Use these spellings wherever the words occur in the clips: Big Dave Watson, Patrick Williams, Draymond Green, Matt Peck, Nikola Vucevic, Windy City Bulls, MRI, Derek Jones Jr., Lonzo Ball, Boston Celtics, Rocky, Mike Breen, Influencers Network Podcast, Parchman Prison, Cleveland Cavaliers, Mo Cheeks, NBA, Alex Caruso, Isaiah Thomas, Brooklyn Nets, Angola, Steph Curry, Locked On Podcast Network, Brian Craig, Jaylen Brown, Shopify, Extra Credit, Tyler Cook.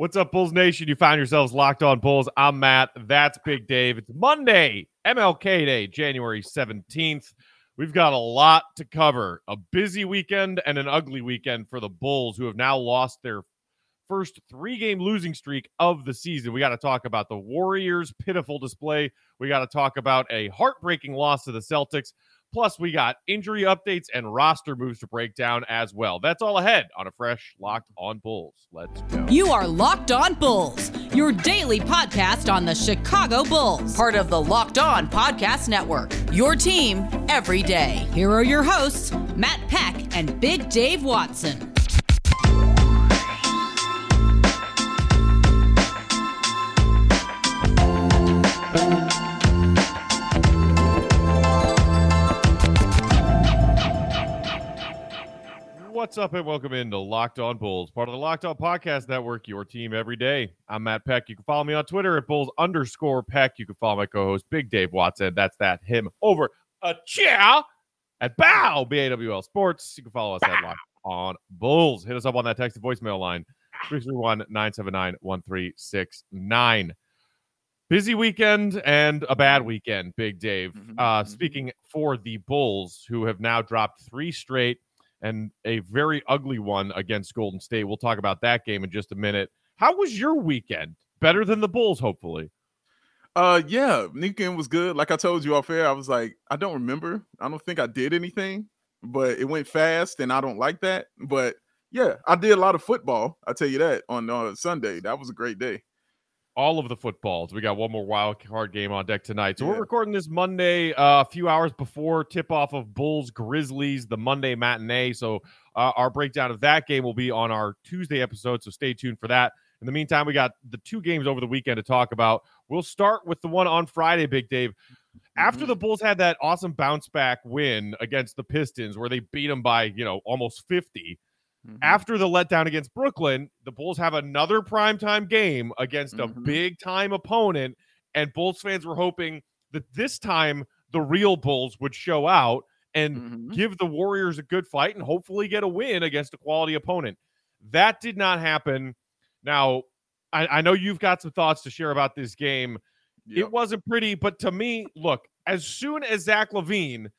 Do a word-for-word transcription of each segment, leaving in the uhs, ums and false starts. What's up, Bulls Nation? You find yourselves locked on Bulls. I'm Matt. That's Big Dave. It's Monday, M L K Day, January seventeenth. We've got a lot to cover. A busy weekend and an ugly weekend for the Bulls, who have now lost their first three-game losing streak of the season. We got to talk about the Warriors' pitiful display. We got to talk about a heartbreaking loss to the Celtics. Plus, we got injury updates and roster moves to break down as well. That's all ahead on a fresh Locked On Bulls. Let's go. You are Locked On Bulls, your daily podcast on the Chicago Bulls, part of the Locked On Podcast Network, your team every day. Here are your hosts, Matt Peck and Big Dave Watson. What's up and welcome into Locked On Bulls, part of the Locked On Podcast Network, your team every day. I'm Matt Peck. You can follow me on Twitter at Bulls underscore Peck. You can follow my co-host, Big Dave Watson. That's that him over a chair at Bow, B A W L Sports. You can follow us Bow. At Locked On Bulls. Hit us up on that text and voicemail line, three three one, nine seven nine, one three six nine. Busy weekend and a bad weekend, Big Dave. Mm-hmm. Uh, speaking for the Bulls, who have now dropped three straight, and a very ugly one against Golden State. We'll talk about that game in just a minute. How was your weekend? Better than the Bulls, hopefully. Uh, yeah, weekend was good. Like I told you off air, I was like, I don't remember. I don't think I did anything, but it went fast, and I don't like that. But, yeah, I did a lot of football, I tell you that, on uh, Sunday. That was a great day. All of the footballs. We got one more wild card game on deck tonight. So yeah. We're recording this Monday, uh, a few hours before tip-off of Bulls Grizzlies, the Monday matinee. So uh, our breakdown of that game will be on our Tuesday episode, so stay tuned for that. In the meantime, we got the two games over the weekend to talk about. We'll start with the one on Friday, Big Dave. After mm-hmm. the Bulls had that awesome bounce-back win against the Pistons where they beat them by, you know, almost fifty, Mm-hmm. after the letdown against Brooklyn, the Bulls have another primetime game against mm-hmm. a big-time opponent, and Bulls fans were hoping that this time the real Bulls would show out and mm-hmm. give the Warriors a good fight and hopefully get a win against a quality opponent. That did not happen. Now, I, I know you've got some thoughts to share about this game. Yep. It wasn't pretty, but to me, look, as soon as Zach LaVine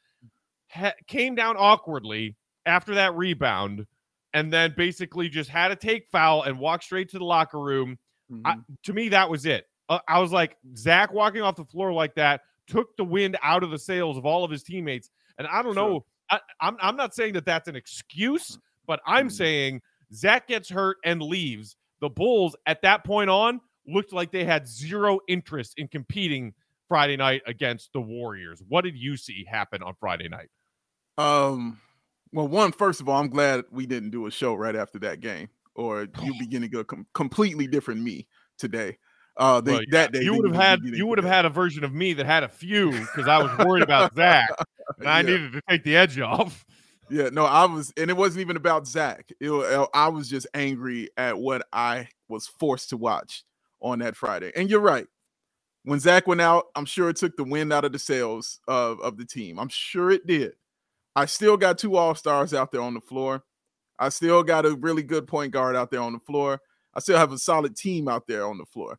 ha- came down awkwardly after that rebound, and then basically just had a take foul and walked straight to the locker room. Mm-hmm. I, to me, that was it. Uh, I was like, Zach walking off the floor like that took the wind out of the sails of all of his teammates. And I don't sure. know. I, I'm, I'm not saying that that's an excuse, but I'm mm-hmm. saying Zach gets hurt and leaves. The Bulls, at that point on, looked like they had zero interest in competing Friday night against the Warriors. What did you see happen on Friday night? Um... Well, one, first of all, I'm glad we didn't do a show right after that game, or you'd be getting a com- completely different me today. Uh, they, well, that day you would have had you would have had a version of me that had a few because I was worried about Zach, and yeah. I needed to take the edge off. Yeah, no, I was, and it wasn't even about Zach. It was, I was just angry at what I was forced to watch on that Friday. And you're right. When Zach went out, I'm sure it took the wind out of the sails of, of the team. I'm sure it did. I still got two all-stars out there on the floor. I still got a really good point guard out there on the floor. I still have a solid team out there on the floor.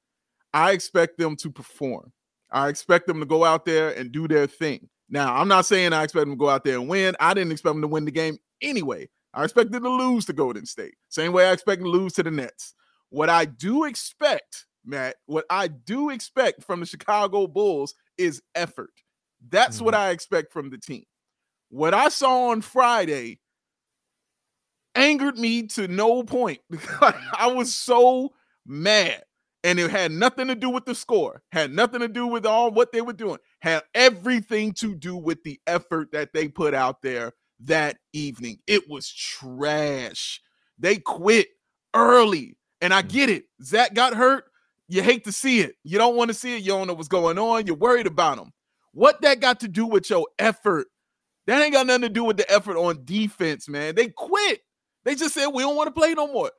I expect them to perform. I expect them to go out there and do their thing. Now, I'm not saying I expect them to go out there and win. I didn't expect them to win the game anyway. I expected them to lose to Golden State. Same way I expect them to lose to the Nets. What I do expect, Matt, what I do expect from the Chicago Bulls is effort. That's mm-hmm. what I expect from the team. What I saw on Friday angered me to no point. I was so mad, and it had nothing to do with the score, had nothing to do with all what they were doing, had everything to do with the effort that they put out there that evening. It was trash. They quit early, and I get it. Zach got hurt. You hate to see it. You don't want to see it. You don't know what's going on. You're worried about him. What that got to do with your effort? That ain't got nothing to do with the effort on defense, man. They quit. They just said, we don't want to play no more.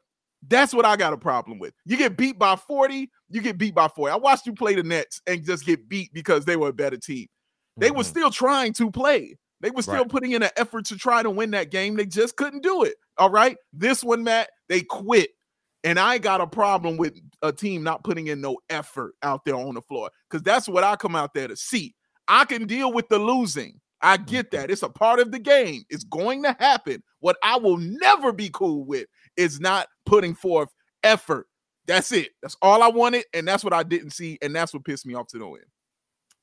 That's what I got a problem with. You get beat by forty, you get beat by forty. I watched you play the Nets and just get beat because they were a better team. They mm-hmm. were still trying to play. They were still right. putting in an effort to try to win that game. They just couldn't do it, all right? This one, Matt, they quit. And I got a problem with a team not putting in no effort out there on the floor, because that's what I come out there to see. I can deal with the losing. I get that. It's a part of the game. It's going to happen. What I will never be cool with is not putting forth effort. That's it. That's all I wanted, and that's what I didn't see, and that's what pissed me off to no end.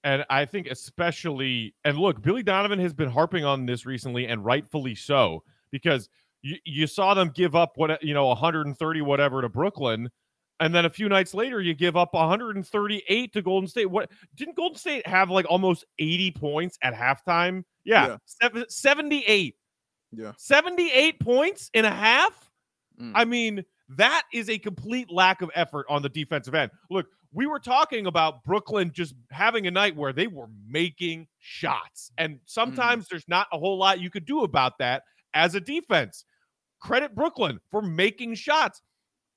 And I think especially – and look, Billy Donovan has been harping on this recently, and rightfully so, because you, you saw them give up, what you know, one hundred thirty whatever to Brooklyn, and then a few nights later you give up one hundred thirty-eight to Golden State. What didn't Golden State have like almost eighty points at halftime? Yeah, yeah. seventy-eight. Yeah. seventy-eight points in a half? Mm. I mean – that is a complete lack of effort on the defensive end. Look, we were talking about Brooklyn just having a night where they were making shots. And sometimes mm. there's not a whole lot you could do about that as a defense. Credit Brooklyn for making shots.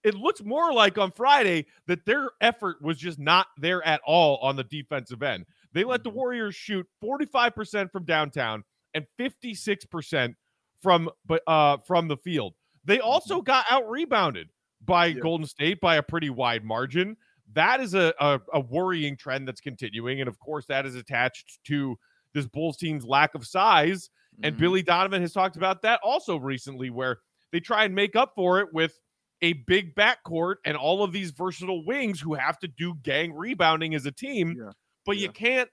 It looks more like on Friday that their effort was just not there at all on the defensive end. They let the Warriors shoot forty-five percent from downtown and fifty-six percent from, uh, from the field. They also got out-rebounded by yeah. Golden State by a pretty wide margin. That is a, a, a worrying trend that's continuing. And, of course, that is attached to this Bulls team's lack of size. Mm-hmm. And Billy Donovan has talked about that also recently, where they try and make up for it with a big backcourt and all of these versatile wings who have to do gang rebounding as a team. Yeah. But yeah. you can't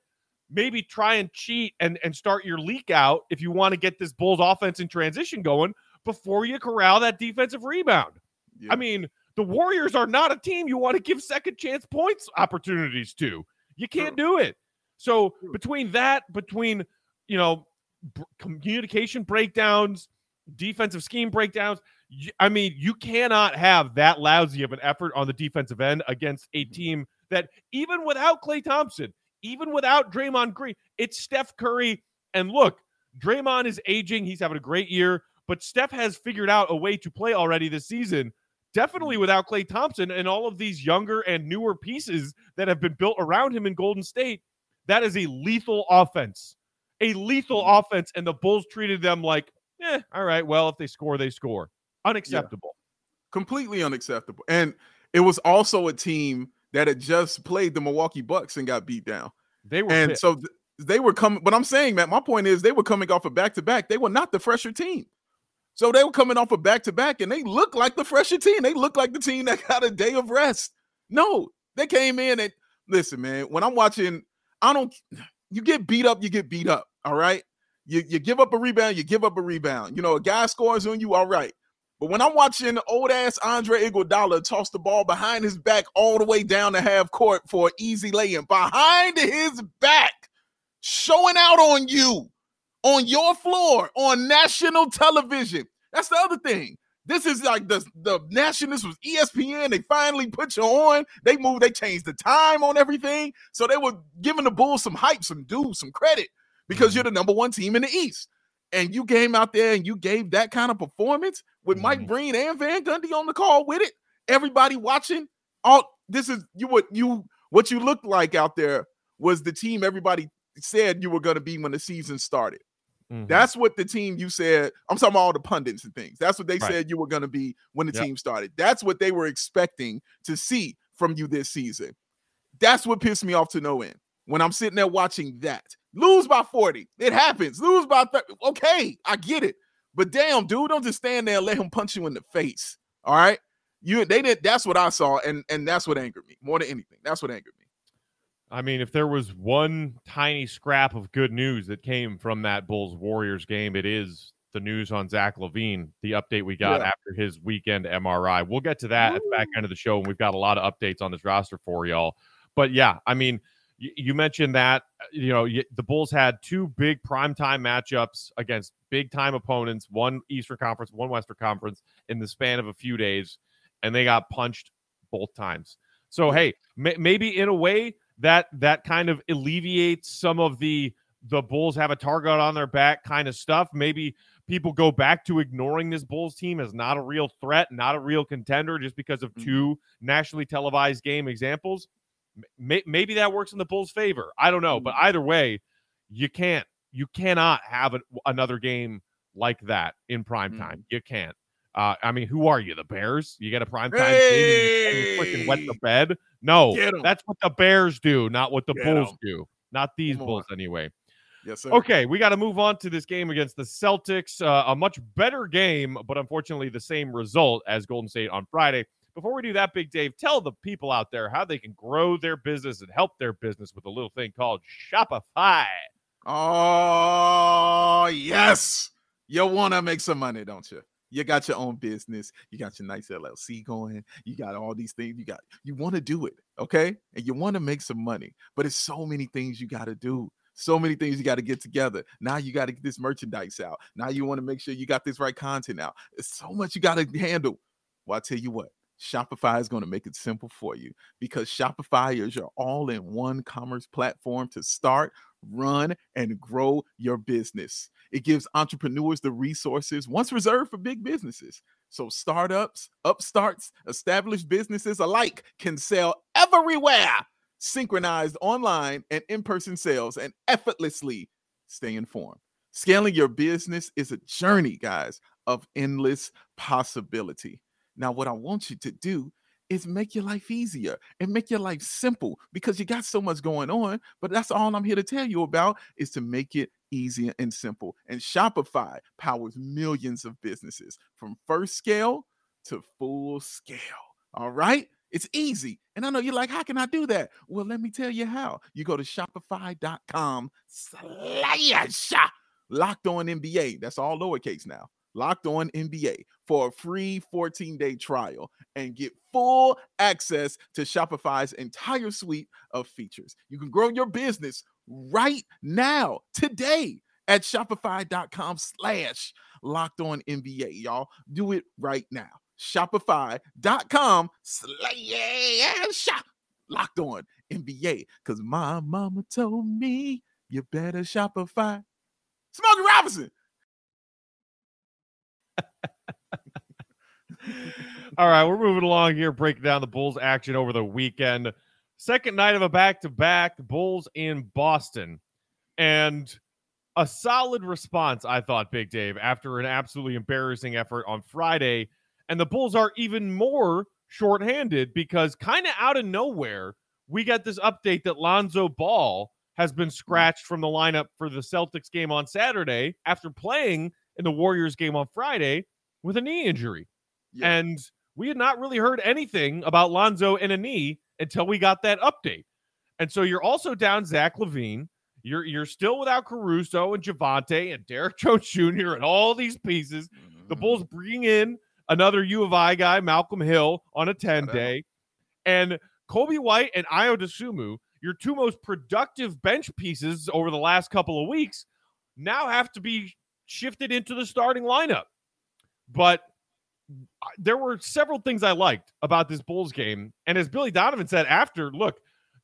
maybe try and cheat and, and start your leak out if you want to get this Bulls offense in transition going before you corral that defensive rebound. Yeah. I mean, the Warriors are not a team you want to give second chance points opportunities to. You can't True. do it. So True. between that, between, you know, b- communication breakdowns, defensive scheme breakdowns, y- I mean, you cannot have that lousy of an effort on the defensive end against a team that, even without Klay Thompson, even without Draymond Green, it's Steph Curry. And look, Draymond is aging. He's having a great year. But Steph has figured out a way to play already this season, definitely without Klay Thompson and all of these younger and newer pieces that have been built around him in Golden State. That is a lethal offense, a lethal offense. And the Bulls treated them like, eh, all right, well, if they score, they score. Unacceptable. Yeah. Completely unacceptable. And it was also a team that had just played the Milwaukee Bucks and got beat down. They were And pissed. so th- they were coming. But I'm saying, Matt, my point is they were coming off a back-to-back. They were not the fresher team. So they were coming off a back-to-back, and they look like the fresher team. They look like the team that got a day of rest. No, they came in and – listen, man, when I'm watching, I don't – you get beat up, you get beat up, all right? You you give up a rebound, you give up a rebound. You know, a guy scores on you, all right. But when I'm watching old-ass Andre Iguodala toss the ball behind his back all the way down to half court for an easy lay-in, behind his back, showing out on you. On your floor, on national television. That's the other thing. This is like the, the national, this was E S P N. They finally put you on. They moved, they changed the time on everything. So they were giving the Bulls some hype, some due, some credit, because you're the number one team in the East. And you came out there and you gave that kind of performance with Mike Breen and Van Gundy on the call with it. Everybody watching. All this is you what you what you looked like out there was the team everybody said you were going to be when the season started. Mm-hmm. That's what the team you said. I'm talking about all the pundits and things. That's what they right. said you were going to be when the yep. team started. That's what they were expecting to see from you this season. That's what pissed me off to no end. When I'm sitting there watching that, lose by forty, it happens. Lose by thirty, okay, I get it. But damn, dude, don't just stand there and let him punch you in the face. All right, you they did. That's what I saw, and and that's what angered me more than anything. That's what angered me. I mean, if there was one tiny scrap of good news that came from that Bulls-Warriors game, it is the news on Zach LaVine, the update we got yeah. after his weekend M R I. We'll get to that Ooh. at the back end of the show, and we've got a lot of updates on this roster for y'all. But, yeah, I mean, y- you mentioned that, you know, y- the Bulls had two big primetime matchups against big-time opponents, one Eastern Conference, one Western Conference, in the span of a few days, and they got punched both times. So, hey, m- maybe in a way – That that kind of alleviates some of the the Bulls have a target on their back kind of stuff. Maybe people go back to ignoring this Bulls team as not a real threat, not a real contender, just because of mm-hmm. two nationally televised game examples. M- maybe that works in the Bulls' favor. I don't know. Mm-hmm. But either way, you can't. You cannot have a, another game like that in prime mm-hmm. time. You can't. Uh, I mean, who are you? The Bears? You get a primetime hey! team and you freaking wet the bed? No, that's what the Bears do, not what the get Bulls em. do. Not these Come Bulls on. anyway. Yes, sir. Okay, we got to move on to this game against the Celtics. Uh, a much better game, but unfortunately the same result as Golden State on Friday. Before we do that, Big Dave, tell the people out there how they can grow their business and help their business with a little thing called Shopify. Oh, yes. You want to make some money, don't you? You got your own business. You got your nice L L C going. You got all these things. You got. You want to do it, okay? And you want to make some money. But it's so many things you got to do. So many things you got to get together. Now you got to get this merchandise out. Now you want to make sure you got this right content out. It's so much you got to handle. Well, I tell you what. Shopify is going to make it simple for you, because Shopify is your all-in-one commerce platform to start, run, and grow your business. It gives entrepreneurs the resources once reserved for big businesses. So startups, upstarts, established businesses alike can sell everywhere, synchronized online and in-person sales, and effortlessly stay informed. Scaling your business is a journey, guys, of endless possibility. Now, what I want you to do is make your life easier and make your life simple, because you got so much going on, but that's all I'm here to tell you about, is to make it easier and simple. And Shopify powers millions of businesses from first scale to full scale. All right? It's easy. And I know you're like, how can I do that? Well, let me tell you how. You go to shopify.com slash locked on N B A. That's all lowercase now. Locked on N B A for a free fourteen-day trial and get full access to Shopify's entire suite of features. You can grow your business right now, today, at shopify.com slash locked on N B A, y'all. Do it right now. Shopify.com slash locked on N B A, because my mama told me you better Shopify. Smokey Robinson. All right, we're moving along here, breaking down the Bulls action over the weekend. Second night of a back-to-back, Bulls in Boston. And a solid response, I thought, Big Dave, after an absolutely embarrassing effort on Friday. And the Bulls are even more shorthanded, because kind of out of nowhere, we got this update that Lonzo Ball has been scratched from the lineup for the Celtics game on Saturday after playing in the Warriors game on Friday with a knee injury. Yeah. And we had not really heard anything about Lonzo and a knee until we got that update. And so you're also down Zach LaVine. You're you're still without Caruso and Javonte and Derek Jones Junior and all these pieces. Mm-hmm. The Bulls bring in another U of I guy, Malcolm Hill, on a ten-day. And Coby White and Ayo Dosunmu, your two most productive bench pieces over the last couple of weeks, now have to be shifted into the starting lineup. But there were several things I liked about this Bulls game. And as Billy Donovan said after, look,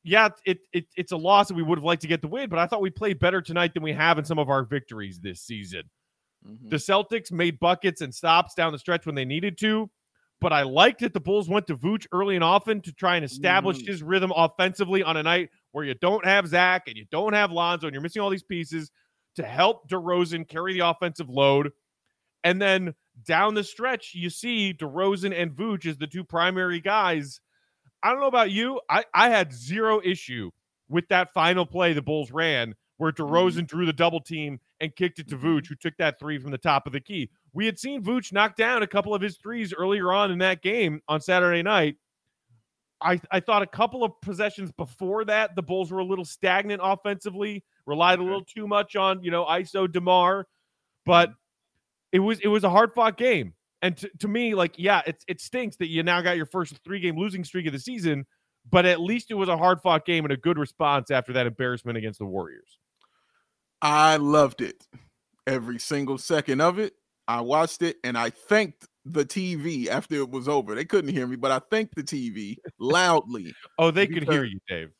yeah, it, it it's a loss and we would have liked to get the win, but I thought we played better tonight than we have in some of our victories this season. Mm-hmm. The Celtics made buckets and stops down the stretch when they needed to, but I liked that the Bulls went to Vooch early and often to try and establish mm-hmm. his rhythm offensively on a night where you don't have Zach and you don't have Lonzo and you're missing all these pieces to help DeRozan carry the offensive load. And then down the stretch, you see DeRozan and Vooch as the two primary guys. I don't know about you. I, I had zero issue with that final play the Bulls ran where DeRozan mm-hmm. drew the double team and kicked it to Vooch, who took that three from the top of the key. We had seen Vooch knock down a couple of his threes earlier on in that game on Saturday night. I, I thought a couple of possessions before that, the Bulls were a little stagnant offensively, relied a little too much on, you know, I S O DeMar, but It was it was a hard-fought game. And to, to me, like, yeah, it, it stinks that you now got your first three-game losing streak of the season, but at least it was a hard-fought game and a good response after that embarrassment against the Warriors. I loved it. Every single second of it. I watched it, and I thanked the T V after it was over. They couldn't hear me, but I thanked the T V loudly. Oh, they could hear you, Dave.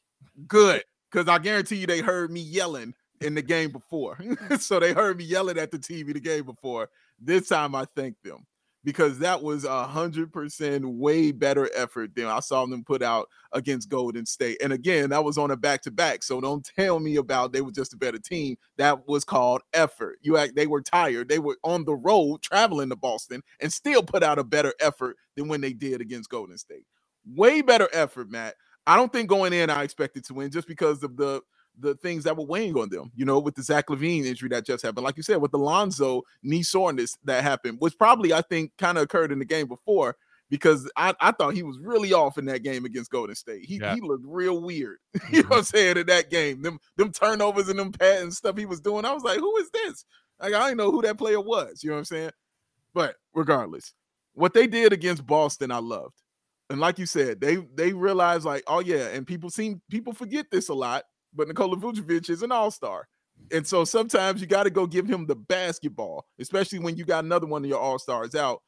Good, because I guarantee you they heard me yelling in the game before. So they heard me yelling at the T V the game before. This time I thanked them, because that was a hundred percent way better effort than I saw them put out against Golden State. And again, that was on a back-to-back, so don't tell me about they were just a better team. That was called effort. You act, they were tired. They were on the road traveling to Boston and still put out a better effort than when they did against Golden State. Way better effort, Matt. I don't think going in I expected to win just because of the the things that were weighing on them, you know, with the Zach LaVine injury that just happened. Like you said, with the Lonzo knee soreness that happened, which probably I think kind of occurred in the game before, because I, I thought he was really off in that game against Golden State. He yeah. he looked real weird, mm-hmm. you know what I'm saying, in that game. Them them turnovers and them pads and stuff he was doing, I was like, who is this? Like, I didn't know who that player was, you know what I'm saying? But regardless, what they did against Boston, I loved. And like you said, they they realized, like, oh, yeah, and people seem people forget this a lot, but Nikola Vucevic is an all-star. And so sometimes you got to go give him the basketball, especially when you got another one of your all-stars out.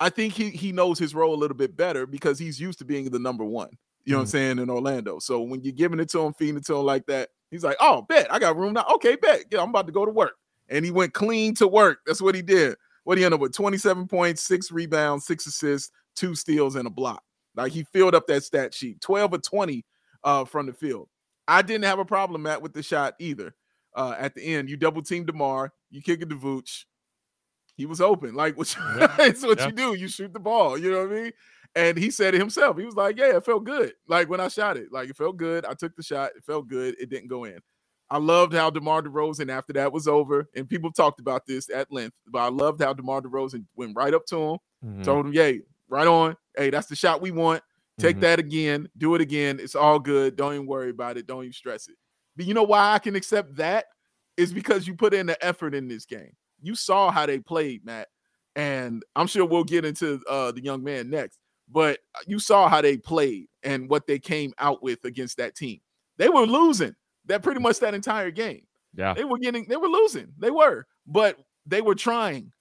I think he he knows his role a little bit better because he's used to being the number one, you know mm-hmm. what I'm saying, in Orlando. So when you're giving it to him, feeding it to him like that, he's like, oh, bet, I got room now. Okay, bet, yeah, I'm about to go to work. And he went clean to work. That's what he did. What he ended up with, twenty-seven points, six rebounds, six assists, two steals and a block. Like, he filled up that stat sheet, twelve or twenty uh, from the field. I didn't have a problem, Matt, with the shot either. Uh, at the end, you double team DeMar, you kick it to Vooch. He was open. Like, what you, yeah. it's what yeah. you do. You shoot the ball. You know what I mean? And he said it himself. He was like, yeah, it felt good. Like, when I shot it, like, it felt good. I took the shot. It felt good. It didn't go in. I loved how DeMar DeRozan, after that was over, and people talked about this at length, but I loved how DeMar DeRozan went right up to him, mm-hmm. told him, yeah, right on. Hey, that's the shot we want. Take mm-hmm. that again. Do it again. It's all good. Don't even worry about it. Don't even stress it. But you know why I can accept that? It's because you put in the effort in this game. You saw how they played, Matt. And I'm sure we'll get into uh, the young man next. But you saw how they played and what they came out with against that team. They were losing that pretty much that entire game. Yeah, they were getting, they were losing. They were. But they were trying.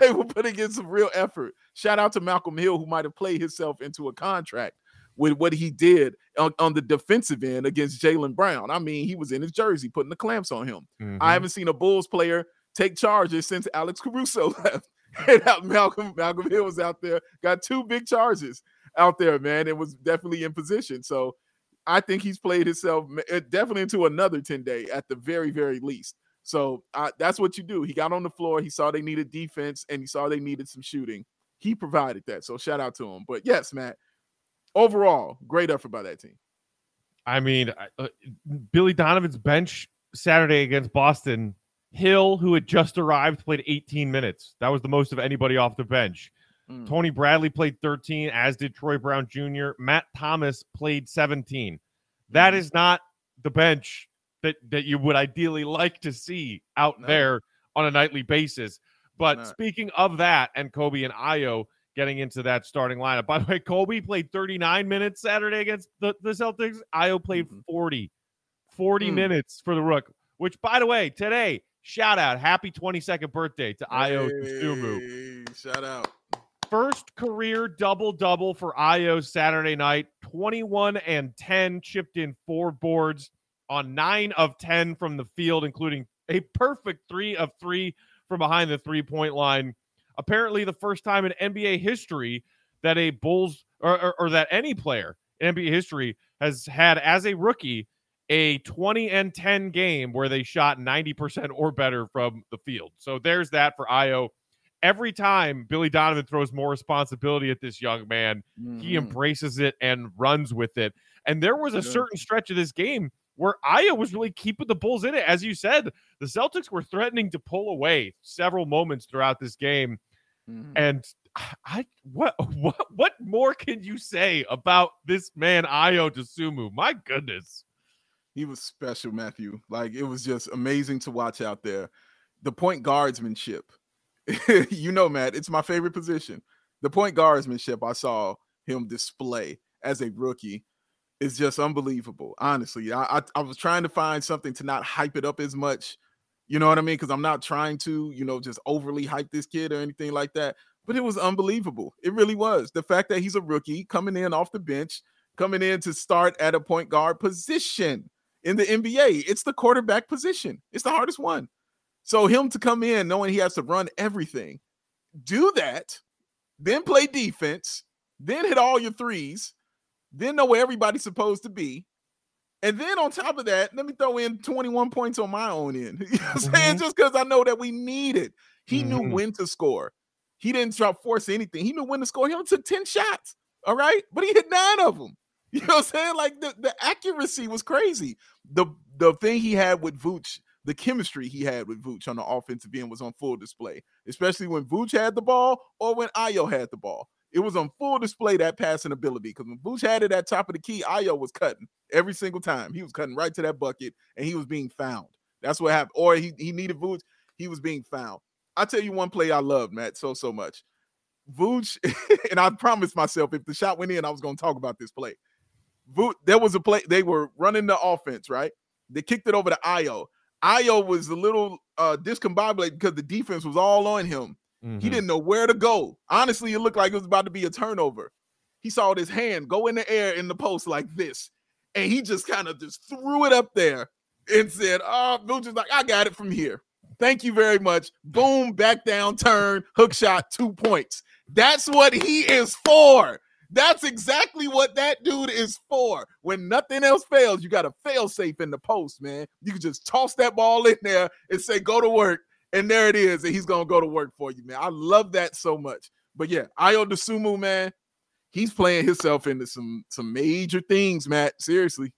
They were putting in some real effort. Shout out to Malcolm Hill, who might have played himself into a contract with what he did on, on the defensive end against Jaylen Brown. I mean, he was in his jersey putting the clamps on him. Mm-hmm. I haven't seen a Bulls player take charges since Alex Caruso left. And out Malcolm Malcolm Hill was out there, got two big charges out there, man. It was definitely in position. So I think he's played himself definitely into another ten-day at the very, very least. So uh, that's what you do. He got on the floor. He saw they needed defense, and he saw they needed some shooting. He provided that. So shout out to him. But yes, Matt, overall, great effort by that team. I mean, uh, Billy Donovan's bench Saturday against Boston. Hill, who had just arrived, played eighteen minutes. That was the most of anybody off the bench. Mm. Tony Bradley played thirteen, as did Troy Brown Junior Matt Thomas played seventeen. That is not the bench that that you would ideally like to see out no. there on a nightly basis. But no. speaking of that, and Kobe and Ayo getting into that starting lineup. By the way, Kobe played thirty-nine minutes Saturday against the, the Celtics. Ayo played mm-hmm. forty, forty mm-hmm. minutes for the Rook, which, by the way, today, shout out, happy twenty-second birthday to Ayo Dosunmu. Hey, shout out. First career double-double for Ayo Saturday night, twenty-one and ten, chipped in four boards on nine of ten from the field, including a perfect three of three from behind the three-point line. Apparently the first time in N B A history that a Bulls or, or, or that any player in N B A history has had as a rookie a twenty and ten game where they shot ninety percent or better from the field. So there's that for Ayo. Every time Billy Donovan throws more responsibility at this young man, mm-hmm. he embraces it and runs with it. And there was a certain stretch of this game where Ayo was really keeping the Bulls in it. As you said, the Celtics were threatening to pull away several moments throughout this game. Mm-hmm. And I, what, what, what more can you say about this man, Ayo Dosunmu? My goodness. He was special, Matthew. Like, it was just amazing to watch out there. The point guardsmanship. You know, Matt, it's my favorite position. The point guardsmanship I saw him display as a rookie is just unbelievable. Honestly, I, I I was trying to find something to not hype it up as much. You know what I mean? Because I'm not trying to, you know, just overly hype this kid or anything like that. But it was unbelievable. It really was. The fact that he's a rookie coming in off the bench, coming in to start at a point guard position in the N B A. It's the quarterback position. It's the hardest one. So him to come in knowing he has to run everything, do that, then play defense, then hit all your threes, then know where everybody's supposed to be. And then on top of that, let me throw in twenty-one points on my own end. You know what I'm mm-hmm. saying? Just because I know that we need it. He mm-hmm. knew when to score. He didn't try to force anything. He knew when to score. He only took ten shots, all right? But he hit nine of them. You know what I'm saying? Like, the, the accuracy was crazy. The the thing he had with Vooch, the chemistry he had with Vooch on the offensive end was on full display, especially when Vooch had the ball or when Ayo had the ball. It was on full display, that passing ability, because when Vooch had it at top of the key, Ayo was cutting every single time. He was cutting right to that bucket, and he was being found. That's what happened. Or he, he needed Vooch. He was being found. I'll tell you one play I love, Matt, so, so much. Vooch, and I promised myself if the shot went in, I was going to talk about this play. Vooch, there was a play. They were running the offense, right? They kicked it over to Ayo. Ayo was a little uh, discombobulated because the defense was all on him. Mm-hmm. He didn't know where to go. Honestly, it looked like it was about to be a turnover. He saw his hand go in the air in the post like this, and he just kind of just threw it up there and said, oh, Vooch is like, I got it from here. Thank you very much. Boom, back down, turn, hook shot, two points. That's what he is for. That's exactly what that dude is for. When nothing else fails, you got a fail safe in the post, man. You can just toss that ball in there and say, go to work. And there it is. And he's going to go to work for you, man. I love that so much. But yeah, Ayo Dosunmu, man, he's playing himself into some, some major things, Matt. Seriously.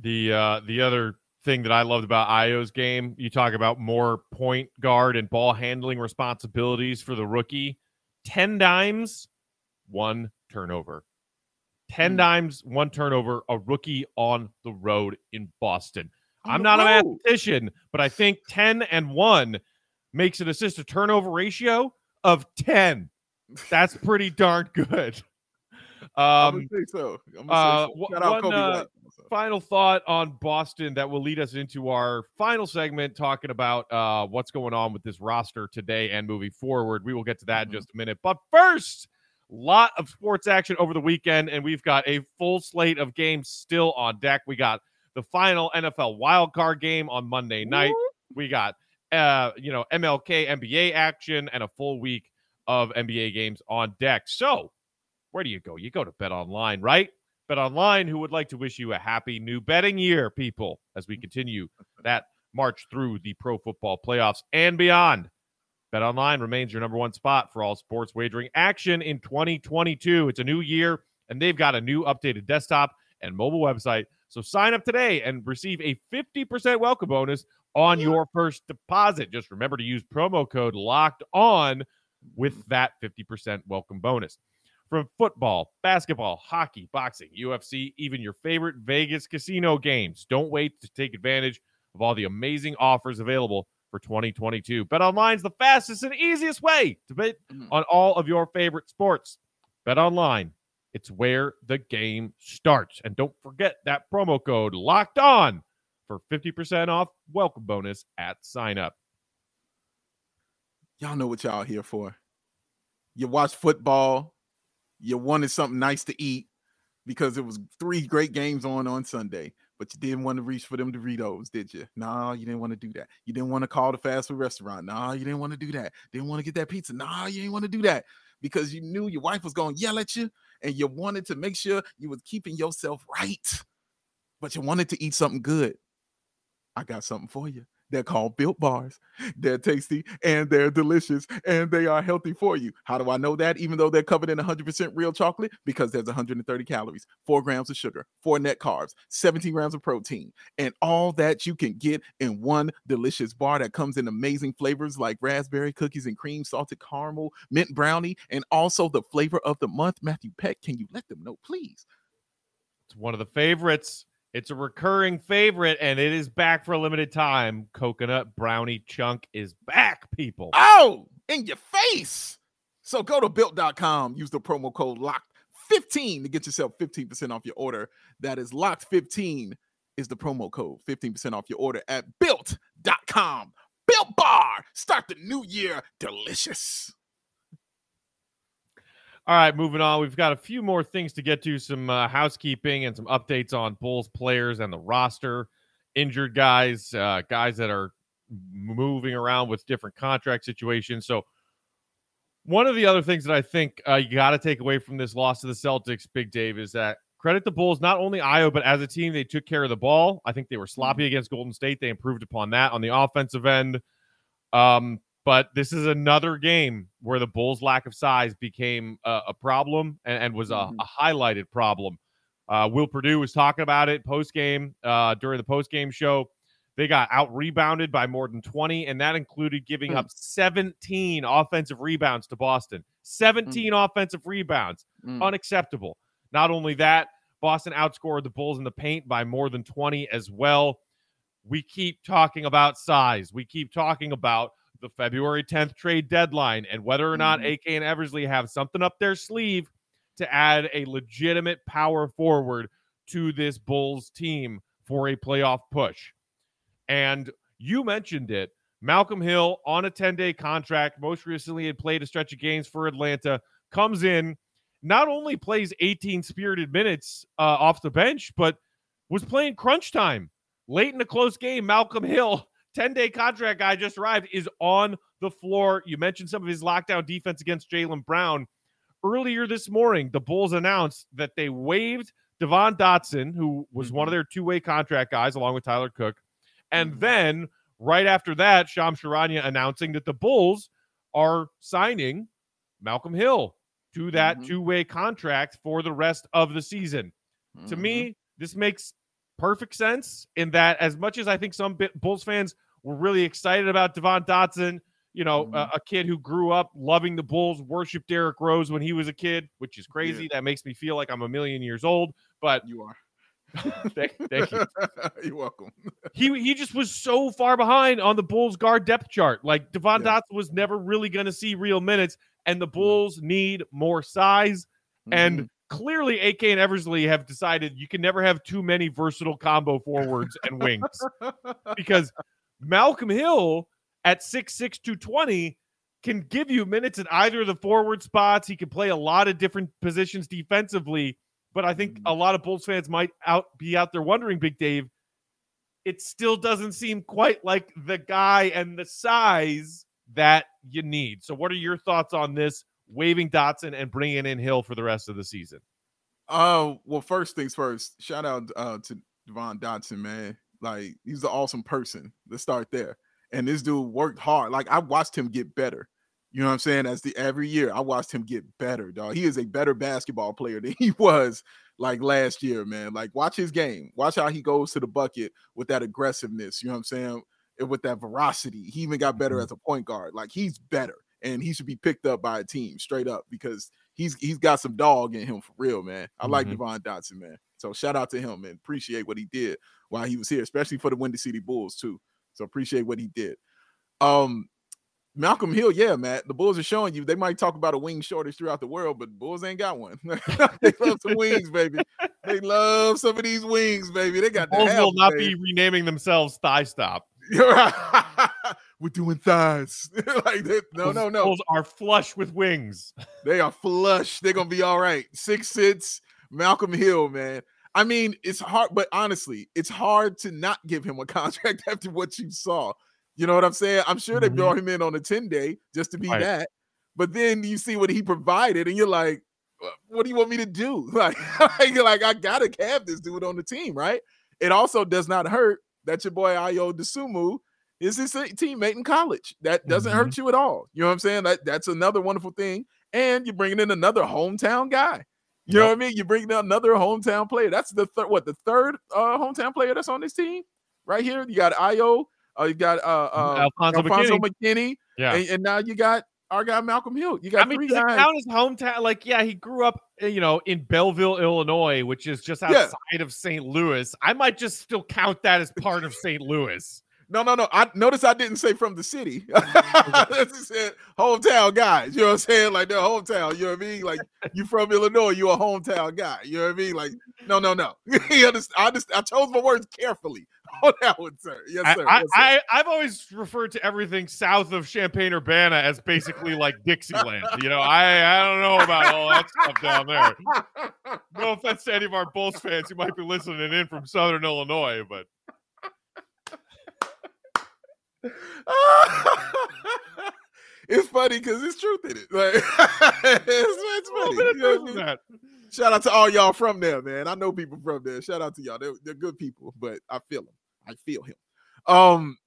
The, uh, the other thing that I loved about Ayo's game, you talk about more point guard and ball handling responsibilities for the rookie. ten dimes, one turnover. ten mm. dimes, one turnover, a rookie on the road in Boston. On I'm not road. a mathematician, but I think ten and one makes an assist to turnover ratio of ten. That's pretty darn good. Um, I would say so. I'm gonna uh, say so. Shout one, out Coby White. Uh, Final thought on Boston that will lead us into our final segment, talking about uh, what's going on with this roster today and moving forward. We will get to that mm-hmm. in just a minute. But first, lot of sports action over the weekend, and we've got a full slate of games still on deck. We got the final N F L wildcard game on Monday night. Ooh. We got, uh, you know, M L K, N B A action, and a full week of N B A games on deck. So where do you go? You go to BetOnline, right? BetOnline, who would like to wish you a happy new betting year, people, as we continue that march through the pro football playoffs and beyond. BetOnline remains your number one spot for all sports wagering action in twenty twenty-two. It's a new year, and they've got a new updated desktop and mobile website. So sign up today and receive a fifty percent welcome bonus on your first deposit. Just remember to use promo code LOCKEDON with that fifty percent welcome bonus. From football, basketball, hockey, boxing, U F C, even your favorite Vegas casino games. Don't wait to take advantage of all the amazing offers available for twenty twenty-two. BetOnline is the fastest and easiest way to bet on all of your favorite sports. BetOnline, it's where the game starts. And don't forget that promo code Locked On for fifty percent off welcome bonus at sign up. Y'all know what y'all here for. You watch football. You wanted something nice to eat because it was three great games on on Sunday, but you didn't want to reach for them Doritos, did you? No, you didn't want to do that. You didn't want to call the fast food restaurant. No, you didn't want to do that. Didn't want to get that pizza. No, you didn't want to do that because you knew your wife was going to yell at you and you wanted to make sure you was keeping yourself right, but you wanted to eat something good. I got something for you. They're called Built Bars. They're tasty and they're delicious and they are healthy for you. How do I know that? Even though they're covered in one hundred percent real chocolate, because there's one hundred thirty calories, four grams of sugar, four net carbs, seventeen grams of protein, and all that you can get in one delicious bar that comes in amazing flavors like raspberry cookies and cream, salted caramel, mint brownie, and also the flavor of the month. Matthew Peck, can you let them know, please? It's one of the favorites. It's a recurring favorite, and it is back for a limited time. Coconut Brownie Chunk is back, people. Oh, in your face. So go to built dot com. Use the promo code LOCKED fifteen to get yourself fifteen percent off your order. That is LOCKED fifteen is the promo code. fifteen percent off your order at built dot com. Built Bar. Start the new year delicious. All right, moving on. We've got a few more things to get to, some uh, housekeeping and some updates on Bulls players and the roster, injured guys, uh, guys that are moving around with different contract situations. So One of the other things that I think uh, you got to take away from this loss to the Celtics, Big Dave, is that credit the Bulls, not only Ayo, but as a team, they took care of the ball. I think they were sloppy against Golden State. They improved upon that on the offensive end. Um, but this is another game where the Bulls' lack of size became a, a problem and, and was a, mm-hmm. a highlighted problem. Uh, Will Perdue was talking about it post-game uh, during the post-game show. They got out-rebounded by more than twenty, and that included giving mm. up seventeen offensive rebounds to Boston. seventeen mm. offensive rebounds. Mm. Unacceptable. Not only that, Boston outscored the Bulls in the paint by more than twenty as well. We keep talking about size. We keep talking about the February tenth trade deadline and whether or not mm. A K and Eversley have something up their sleeve to add a legitimate power forward to this Bulls team for a playoff push. And you mentioned it, Malcolm Hill on a ten-day contract, most recently had played a stretch of games for Atlanta, comes in, not only plays eighteen spirited minutes uh, off the bench, but was playing crunch time. Late in a close game, Malcolm Hill, ten-day contract guy just arrived, is on the floor. You mentioned some of his lockdown defense against Jaylen Brown. Earlier this morning, the Bulls announced that they waived Devon Dotson, who was mm-hmm. one of their two-way contract guys, along with Tyler Cook. And then right after that, Sham Charania announcing that the Bulls are signing Malcolm Hill to that mm-hmm. two-way contract for the rest of the season. Mm-hmm. To me, this makes perfect sense in that as much as I think some Bulls fans were really excited about Devon Dotson, you know, mm-hmm. a, a kid who grew up loving the Bulls, worshiped Derrick Rose when he was a kid, which is crazy. Yeah. That makes me feel like I'm a million years old, but you are. thank, thank you. You're welcome. he he just was so far behind on the Bulls guard depth chart. Like Devon yeah. Dotson was never really going to see real minutes, and the Bulls need more size. Mm-hmm. And clearly, A K and Eversley have decided you can never have too many versatile combo forwards and wings because Malcolm Hill at six six, two twenty can give you minutes at either of the forward spots. He can play a lot of different positions defensively. But I think a lot of Bulls fans might out be out there wondering, Big Dave, it still doesn't seem quite like the guy and the size that you need. So what are your thoughts on this, waiving Dotson and bringing in Hill for the rest of the season? Oh, uh, well, first things first, shout out uh, to Devon Dotson, man. Like, he's an awesome person. Let's start there. And this dude worked hard. Like, I watched him get better. You know what I'm saying? As the every year, I watched him get better, dog. He is a better basketball player than he was like last year, man. Like, watch his game. Watch how he goes to the bucket with that aggressiveness. You know what I'm saying? And with that veracity. He even got better as a point guard. Like, he's better, and he should be picked up by a team straight up because he's he's got some dog in him for real, man. I mm-hmm. like Devon Dotson, man. So shout out to him, and appreciate what he did while he was here, especially for the Windy City Bulls too. So appreciate what he did. Um. Malcolm Hill, yeah, Matt. The Bulls are showing you. They might talk about a wing shortage throughout the world, but the Bulls ain't got one. They love some wings, baby. They love some of these wings, baby. They got the Bulls will not baby. be renaming themselves Thigh Stop. We're doing thighs. Like that. No, no, no. Bulls are flush with wings. They are flush. They're gonna be all right. Six sits, Malcolm Hill, man. I mean, it's hard, but honestly, it's hard to not give him a contract after what you saw. You know what I'm saying? I'm sure they brought him in on a ten-day just to be right. that. But then you see what he provided, and you're like, what do you want me to do? Like, you're like, I got to have this dude on the team, right? It also does not hurt that your boy Ayo Dosunmu is his teammate in college. That doesn't mm-hmm. hurt you at all. You know what I'm saying? That, that's another wonderful thing. And you're bringing in another hometown guy. You yep. know what I mean? You're bringing in another hometown player. That's the third, what, the third uh, hometown player that's on this team? Right here, you got Ayo. Uh, you got uh, uh, Alfonso, Alfonso McKinney, McKinney yeah. and, and now you got our guy Malcolm Hill. You got I mean, three guys. Does it count his hometown? Like, yeah, he grew up, you know, in Belleville, Illinois, which is just outside yeah. of Saint Louis. I might just still count that as part of Saint Louis. No, no, no. I notice I didn't say from the city. I just said hometown guys. You know what I'm saying? Like their hometown. You know what I mean? Like you from Illinois, you a hometown guy. You know what I mean? Like no, no, no. I just, I just, I chose my words carefully on that one, sir. Yes, sir. I, yes, sir. I, I, I've always referred to everything south of Champaign-Urbana as basically like Dixieland. You know, I, I don't know about all that stuff down there. No offense to any of our Bulls fans who might be listening in from Southern Illinois, but. it's funny because it's truth in it. Like, it's, it's funny. You know what I mean? Shout out to all y'all from there, man. I know people from there. Shout out to y'all. They're, they're good people, but I feel him. I feel him. Um,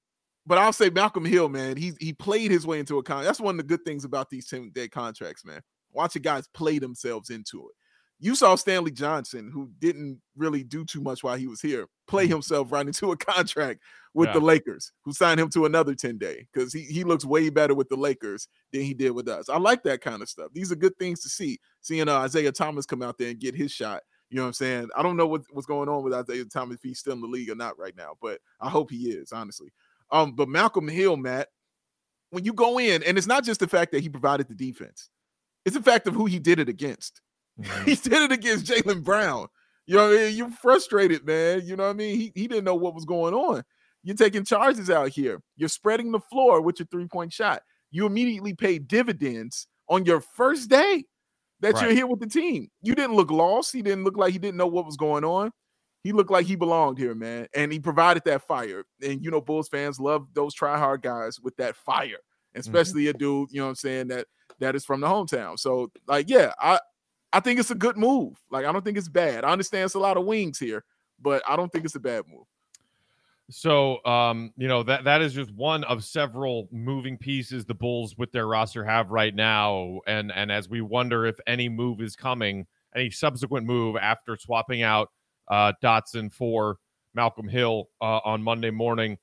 but I'll say Malcolm Hill, man. He he played his way into a contract. That's one of the good things about these ten-day contracts, man. Watching guys play themselves into it. You saw Stanley Johnson, who didn't really do too much while he was here, play himself right into a contract with yeah. the Lakers, who signed him to another ten-day because he, he looks way better with the Lakers than he did with us. I like that kind of stuff. These are good things to see, seeing uh, Isaiah Thomas come out there and get his shot. You know what I'm saying? I don't know what, what's going on with Isaiah Thomas, if he's still in the league or not right now, but I hope he is, honestly. Um, but Malcolm Hill, Matt, when you go in, and it's not just the fact that he provided the defense. It's the fact of who he did it against. Mm-hmm. He did it against Jaylen Brown. You know what I mean? You're frustrated, man. You know what I mean? He, he didn't know what was going on. You're taking charges out here. You're spreading the floor with your three-point shot. You immediately pay dividends on your first day that right. you're here with the team. You didn't look lost. He didn't look like he didn't know what was going on. He looked like he belonged here, man, and he provided that fire. And, you know, Bulls fans love those try-hard guys with that fire, especially mm-hmm. a dude, you know what I'm saying, that that is from the hometown. So, like, yeah, I – I think it's a good move. Like, I don't think it's bad. I understand it's a lot of wings here, but I don't think it's a bad move. So, um, you know, that that is just one of several moving pieces the Bulls with their roster have right now. And, and as we wonder if any move is coming, any subsequent move after swapping out uh, Dotson for Malcolm Hill uh, on Monday morning,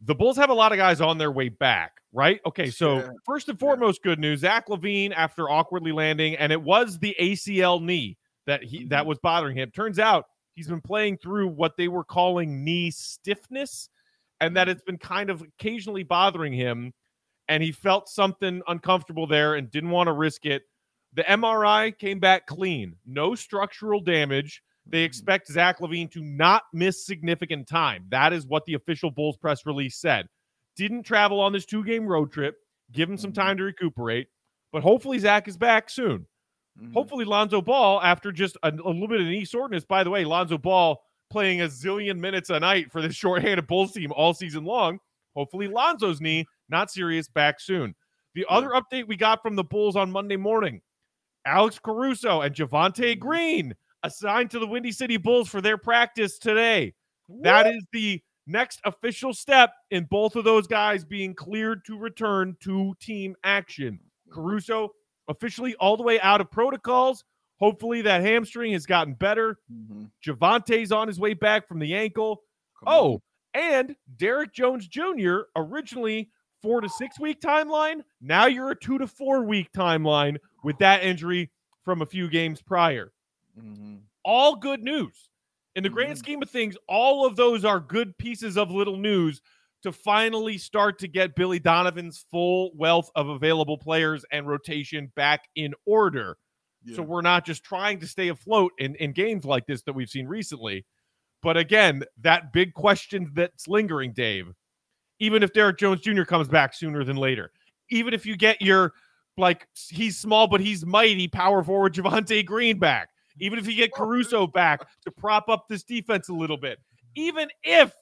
the Bulls have a lot of guys on their way back, right? Okay, so yeah. first and foremost, yeah. good news. Zach LaVine, after awkwardly landing, and it was the A C L knee that he that was bothering him. Turns out he's been playing through what they were calling knee stiffness, and that it's been kind of occasionally bothering him, and he felt something uncomfortable there and didn't want to risk it. The M R I came back clean. No structural damage. They expect Zach LaVine to not miss significant time. That is what the official Bulls press release said. Didn't travel on this two-game road trip. Give him some time to recuperate. But hopefully Zach is back soon. Mm-hmm. Hopefully Lonzo Ball, after just a, a little bit of knee soreness, by the way, Lonzo Ball playing a zillion minutes a night for this shorthanded Bulls team all season long. Hopefully Lonzo's knee, not serious, back soon. The other update we got from the Bulls on Monday morning, Alex Caruso and Javonte Green assigned to the Windy City Bulls for their practice today. What? That is the next official step in both of those guys being cleared to return to team action. Caruso officially all the way out of protocols. Hopefully that hamstring has gotten better. Mm-hmm. Javante's on his way back from the ankle. Come oh, on. And Derek Jones Junior, originally four to six week timeline. Now you're a two to four week timeline with that injury from a few games prior. Mm-hmm. All good news. In the mm-hmm. grand scheme of things, all of those are good pieces of little news to finally start to get Billy Donovan's full wealth of available players and rotation back in order. Yeah. So we're not just trying to stay afloat in, in games like this that we've seen recently. But again, that big question that's lingering, Dave, even if Derek Jones Junior comes back sooner than later, even if you get your, like, he's small but he's mighty power forward Javonte Green back, even if you get Caruso back to prop up this defense a little bit, even if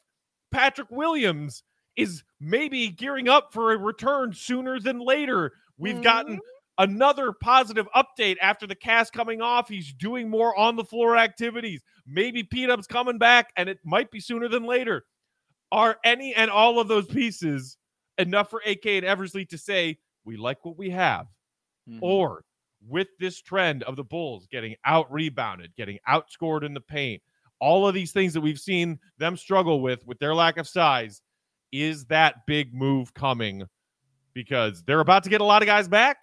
Patrick Williams is maybe gearing up for a return sooner than later, we've mm-hmm. gotten another positive update after the cast coming off. He's doing more on the floor activities. Maybe P-Dub's coming back and it might be sooner than later. Are any and all of those pieces enough for A K and Eversley to say, we like what we have? Mm-hmm. Or with this trend of the Bulls getting out-rebounded, getting outscored in the paint, all of these things that we've seen them struggle with, with their lack of size, is that big move coming? Because they're about to get a lot of guys back,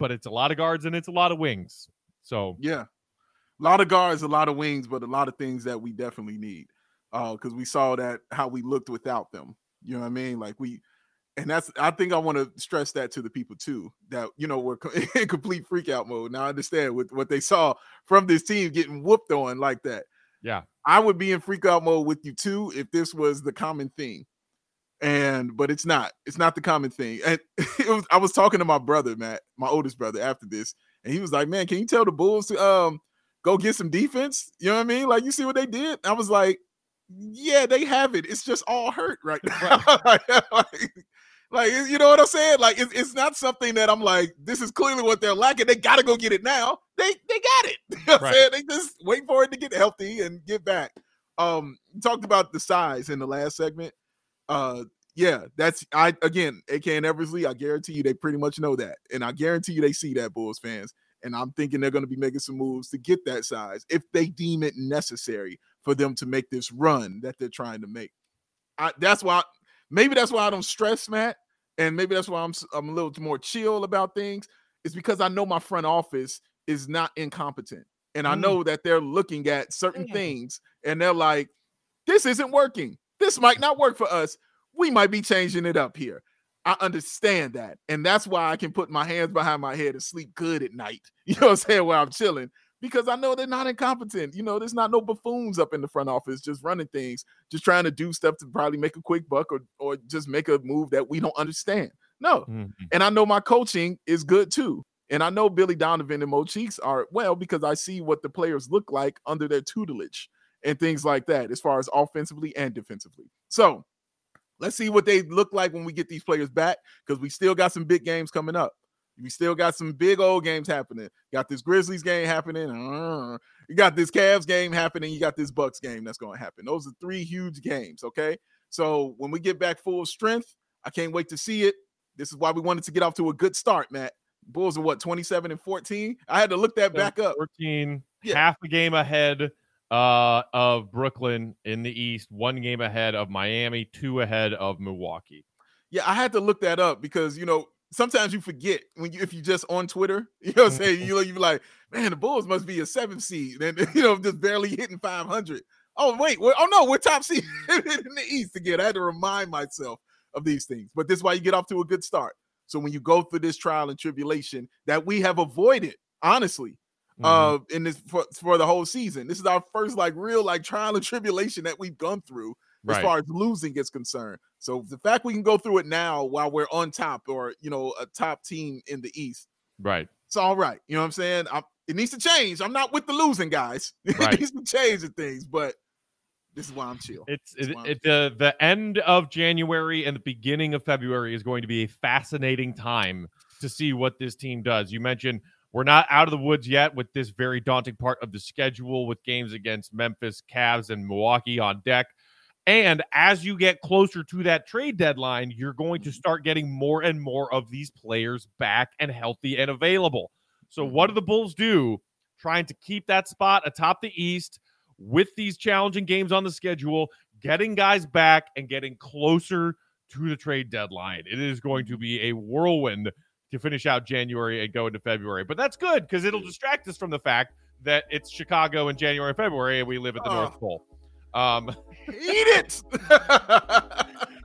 but it's a lot of guards and it's a lot of wings. So yeah, a lot of guards, a lot of wings, but a lot of things that we definitely need uh, because we saw that how we looked without them. You know what I mean? Like we – And that's, I think I want to stress that to the people too, that, you know, we're in complete freakout mode. Now I understand with what they saw from this team getting whooped on like that. Yeah. I would be in freakout mode with you too, if this was the common thing. And, but it's not, it's not the common thing. And it was, I was talking to my brother, Matt, my oldest brother after this. And he was like, man, can you tell the Bulls to um, go get some defense? You know what I mean? Like, you see what they did? I was like, yeah, they have it. It's just all hurt right now. Right. like, Like, you know what I'm saying? Like, it's, it's not something that I'm like, this is clearly what they're lacking. They got to go get it now. They they got it. You know what right. I'm saying? They just wait for it to get healthy and get back. Um, you talked about the size in the last segment. Uh, yeah, that's, I again, A K and Eversley, I guarantee you they pretty much know that. And I guarantee you they see that, Bulls fans. And I'm thinking they're going to be making some moves to get that size if they deem it necessary for them to make this run that they're trying to make. I, that's why, maybe that's why I don't stress, Matt, and maybe that's why I'm I'm a little more chill about things. It's because I know my front office is not incompetent, and I know that they're looking at certain yeah. things, and they're like, this isn't working. This might not work for us. We might be changing it up here. I understand that, and that's why I can put my hands behind my head and sleep good at night, you know what I'm saying, while I'm chilling. Because I know they're not incompetent. You know, there's not no buffoons up in the front office just running things, just trying to do stuff to probably make a quick buck or or just make a move that we don't understand. No. Mm-hmm. And I know my coaching is good too. And I know Billy Donovan and Mo Cheeks are well because I see what the players look like under their tutelage and things like that as far as offensively and defensively. So let's see what they look like when we get these players back because we still got some big games coming up. We still got some big old games happening. Got this Grizzlies game happening. Uh, you got this Cavs game happening. You got this Bucks game that's going to happen. Those are three huge games, okay? So when we get back full strength, I can't wait to see it. This is why we wanted to get off to a good start, Matt. Bulls are what, twenty-seven and fourteen? I had to look that back up. fourteen, yeah. Half a game ahead uh, of Brooklyn in the East, one game ahead of Miami, two ahead of Milwaukee. Yeah, I had to look that up because, you know, sometimes you forget when you, if you just on Twitter, you know what I'm saying? You, you be like, man, the Bulls must be a seventh seed and, you know, just barely hitting five hundred. Oh, wait. We're, oh, no, we're top seed in the East again. I had to remind myself of these things. But this is why you get off to a good start. So when you go through this trial and tribulation that we have avoided, honestly, mm-hmm. uh, in this for, for the whole season, this is our first like real like trial and tribulation that we've gone through. As right. far as losing is concerned. So the fact we can go through it now while we're on top or, you know, a top team in the East. Right. It's all right. You know what I'm saying? I'm, it needs to change. I'm not with the losing guys. Right. It needs to change the things, but this is why I'm chill. It's it, I'm it, chill. The, the end of January and the beginning of February is going to be a fascinating time to see what this team does. You mentioned we're not out of the woods yet with this very daunting part of the schedule with games against Memphis, Cavs, and Milwaukee on deck. And as you get closer to that trade deadline, you're going to start getting more and more of these players back and healthy and available. So what do the Bulls do? Trying to keep that spot atop the East with these challenging games on the schedule, getting guys back and getting closer to the trade deadline. It is going to be a whirlwind to finish out January and go into February. But that's good because it'll distract us from the fact that it's Chicago in January and February and we live at the oh. North Pole. Um, eat it.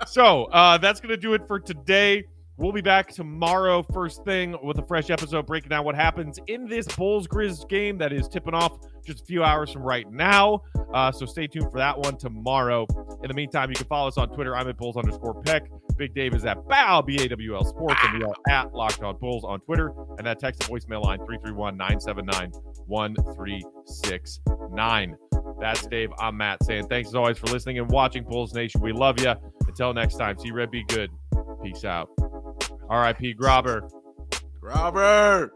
so, uh, that's going to do it for today. We'll be back tomorrow, first thing, with a fresh episode breaking down what happens in this Bulls Grizz game that is tipping off just a few hours from right now. Uh, so stay tuned for that one tomorrow. In the meantime, you can follow us on Twitter. I'm at Bulls underscore Peck. Big Dave is at Bow, B A W L Sports, and we are at Locked On Bulls on Twitter. And that text and voicemail line, three three one, nine seven nine, one three six nine. That's Dave. I'm Matt saying thanks as always for listening and watching Bulls Nation. We love you. Until next time, see Red, be good. Peace out. R I P Grobber. Grobber.